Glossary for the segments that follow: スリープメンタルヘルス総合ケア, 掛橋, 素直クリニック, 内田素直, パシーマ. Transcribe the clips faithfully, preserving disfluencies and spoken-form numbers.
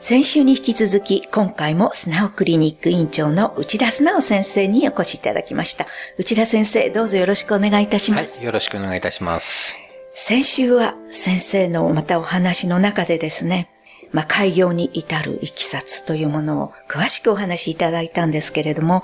先週に引き続き、今回も素直クリニック院長の内田素直先生にお越しいただきました。内田先生、どうぞよろしくお願いいたします。はい、よろしくお願いいたします。先週は先生のまたお話の中でですね、まあ、開業に至るいきさつというものを詳しくお話しいただいたんですけれども、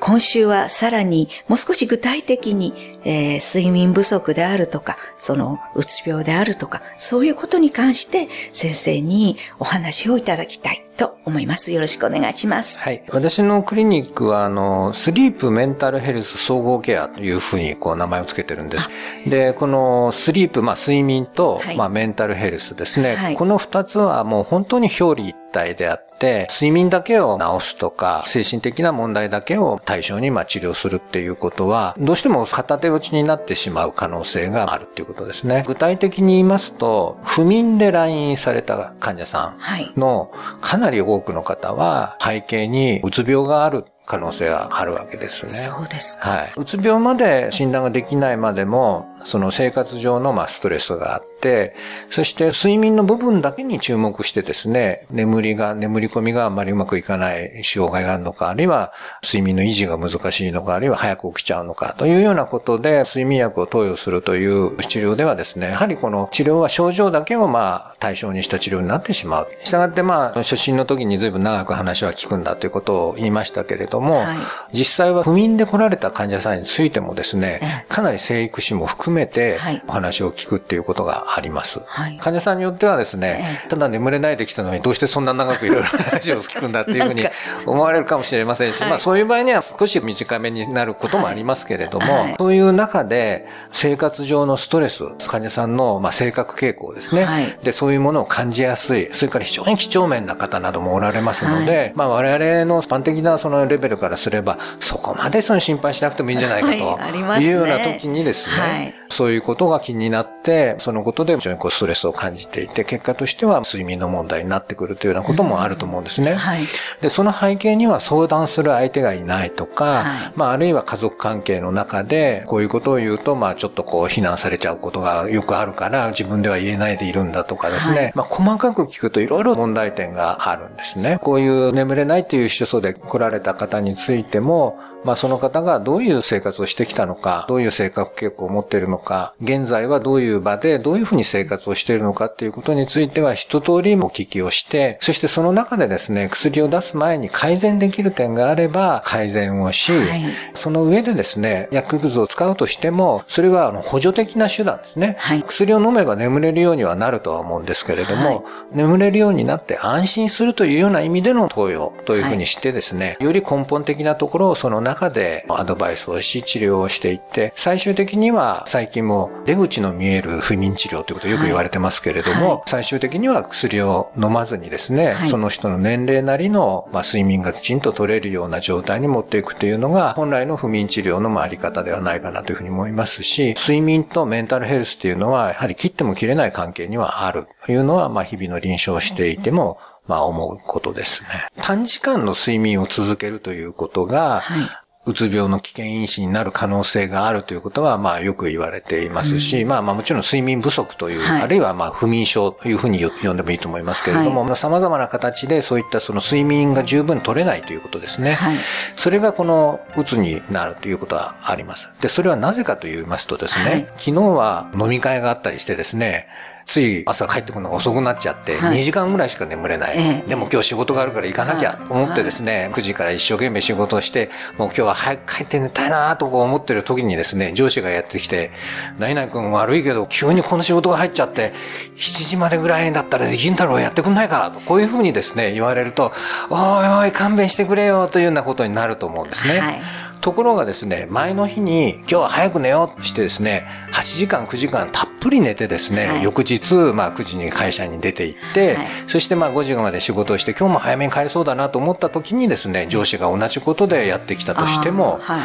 今週はさらにもう少し具体的に、えー、睡眠不足であるとか、そのうつ病であるとか、そういうことに関して先生にお話をいただきたいと思います。よろしくお願いします。はい。私のクリニックは、あの、スリープメンタルヘルス総合ケアというふうに、こう、名前をつけてるんです。で、このスリープ、まあ、睡眠と、はい、まあ、メンタルヘルスですね。はい、この二つはもう本当に表裏一体であって、睡眠だけを治すとか、精神的な問題だけを対象に、まあ、治療するっていうことは、どうしても片手落ちになってしまう可能性があるということですね。具体的に言いますと、不眠で来院された患者さんの、かなり多くの方は背景にうつ病がある可能性があるわけですね。そうですか。はい。うつ病まで診断ができないまでも、その生活上のまあストレスがあって、そして睡眠の部分だけに注目してですね、眠りが、眠り込みがあんまりうまくいかない障害があるのか、あるいは睡眠の維持が難しいのか、あるいは早く起きちゃうのか、というようなことで、睡眠薬を投与するという治療ではですね、やはりこの治療は症状だけをまあ対象にした治療になってしまう。したがってまあ、初診の時に随分長く話は聞くんだということを言いましたけれども、もはい、実際は不眠で来られた患者さんについてもですね、かなり生育士も含めてお話を聞くっていうことがあります、はい、患者さんによってはですね、ただ眠れないで来たのにどうしてそんな長くいろいろ話を聞くんだっていうふうに思われるかもしれませんし、まあそういう場合には少し短めになることもありますけれども、はいはい、そういう中で生活上のストレス、患者さんのまあ性格傾向ですね、はい、でそういうものを感じやすい、それから非常に几帳面な方などもおられますので、はい、まあ我々の一般的なそのレベルからすればそこまでその心配しなくてもいいんじゃないかというような時にですね、はい、そういうことが気になって、そのことで非常にこうストレスを感じていて、結果としては睡眠の問題になってくるというようなこともあると思うんですね。うん、はい、で、その背景には相談する相手がいないとか、はい、まああるいは家族関係の中でこういうことを言うと、まあちょっとこう非難されちゃうことがよくあるから、自分では言えないでいるんだとかですね、はい、まあ細かく聞くといろいろ問題点があるんですね。こういう眠れないという主訴で来られた方についても、まあその方がどういう生活をしてきたのか、どういう性格傾向を持っているのか、現在はどういう場でどういうふうに生活をしているのかっていうことについては一通りお聞きをして、そしてその中でですね、薬を出す前に改善できる点があれば改善をし、はい、その上でですね、薬物を使うとしても、それはあの補助的な手段ですね、はい。薬を飲めば眠れるようにはなるとは思うんですけれども、はい、眠れるようになって安心するというような意味での投与というふうにしてですね、はい、より根本的なところをその中でアドバイスをし治療をしていって、最終的には最近も出口の見える不眠治療ということをよく言われてますけれども、はいはい、最終的には薬を飲まずにですね、はい、その人の年齢なりの、まあ、睡眠がきちんと取れるような状態に持っていくというのが本来の不眠治療の在り方ではないかなというふうに思いますし、睡眠とメンタルヘルスというのはやはり切っても切れない関係にはあるというのは、まあ、日々の臨床をしていても、まあ、思うことですね。短時間の睡眠を続けるということが、はい、うつ病の危険因子になる可能性があるということは、まあよく言われていますし、うん、まあまあもちろん睡眠不足という、はい、あるいはまあ不眠症というふうに呼んでもいいと思いますけれども、はい、様々な形でそういったその睡眠が十分取れないということですね。はい、それがこのうつになるということはあります。で、それはなぜかと言いますとですね、はい、昨日は飲み会があったりしてですね、つい朝帰ってくるのが遅くなっちゃってにじかんぐらいしか眠れない、はい、でも今日仕事があるから行かなきゃと思ってですね、くじから一生懸命仕事をして、もう今日は早く帰って寝たいなと思ってる時にですね、上司がやってきて、何々君悪いけど急にこの仕事が入っちゃってしちじまでぐらいだったらできんだろう、やってくんないかと、こういうふうにですね言われると、おいおい勘弁してくれよというようなことになると思うんですね。はい、ところがですね、前の日に今日は早く寝ようとしてですね、はちじかんくじかんたっぷり寝てですね、はい、翌日まあくじに会社に出て行って、はい、そしてまあごじまで仕事をして、今日も早めに帰れそうだなと思った時にですね、上司が同じことでやってきたとしても、は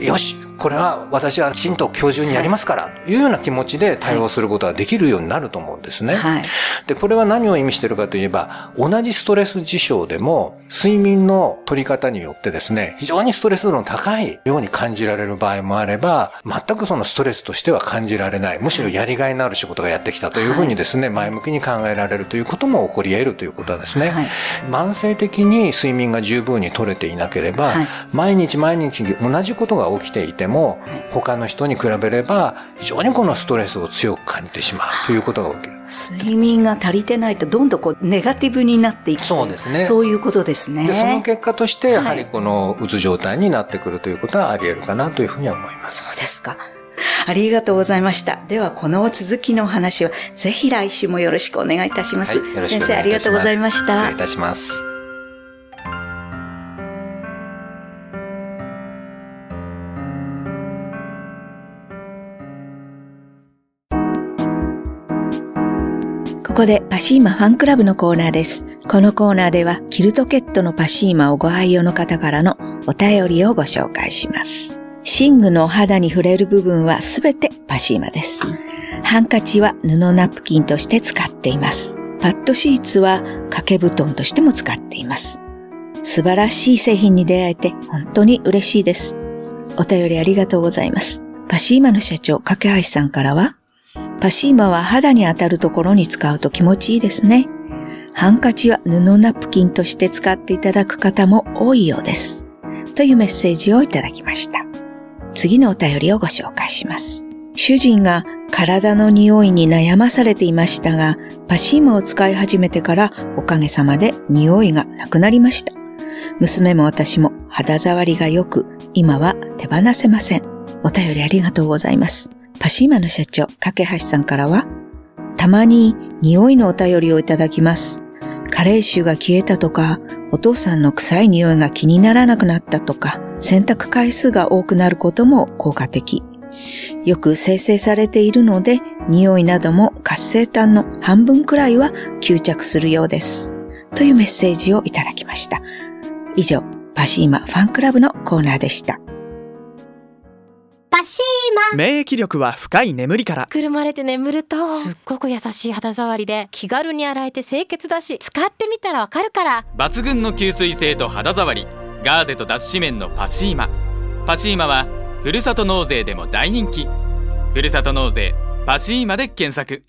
い、よしこれは私はきちんと今日中にやりますからというような気持ちで対応することができるようになると思うんですね、はい、でこれは何を意味しているかといえば、同じストレス事象でも睡眠の取り方によってですね、非常にストレス度の高いように感じられる場合もあれば、全くそのストレスとしては感じられない、むしろやりがいのある仕事がやってきたというふうにですね、はい、前向きに考えられるということも起こり得るということなんですね、はい、慢性的に睡眠が十分に取れていなければ、はい、毎日毎日同じことが起きていても、はい、他の人に比べれば非常にこのストレスを強く感じてしまうということが起きる。睡眠が足りてないとどんどんこうネガティブになっていく、そうですね、そういうことですね。でその結果としてやはりこのうつ状態になってくるということはあり得るかなというふうには思います、はい、そうですか、ありがとうございました。ではこの続きのお話をぜひ来週もよろしくお願いいたします、はい、先生ありがとうございました。失礼いたします。ここでパシーマファンクラブのコーナーです。このコーナーではキルトケットのパシーマをご愛用の方からのお便りをご紹介します。寝具のお肌に触れる部分はすべてパシーマです。ハンカチは布ナプキンとして使っています。パッドシーツは掛け布団としても使っています。素晴らしい製品に出会えて本当に嬉しいです。お便りありがとうございます。パシーマの社長、掛橋さんからは、パシーマは肌に当たるところに使うと気持ちいいですね。ハンカチは布ナプキンとして使っていただく方も多いようです。というメッセージをいただきました。次のお便りをご紹介します。主人が体の匂いに悩まされていましたが、パシーマを使い始めてからおかげさまで匂いがなくなりました。娘も私も肌触りが良く、今は手放せません。お便りありがとうございます。パシーマの社長、掛橋さんからは、たまに匂いのお便りをいただきます。加齢臭が消えたとか、お父さんの臭い匂いが気にならなくなったとか、洗濯回数が多くなることも効果的。よく生成されているので、匂いなども活性炭の半分くらいは吸着するようです。というメッセージをいただきました。以上、パシーマファンクラブのコーナーでした。パシーマ、免疫力は深い眠りから。くるまれて眠るとすっごく優しい肌触りで気軽に洗えて清潔だし、使ってみたらわかるから。抜群の吸水性と肌触り、ガーゼと脱脂綿のパシーマ。パシーマはふるさと納税でも大人気。ふるさと納税パシーマで検索。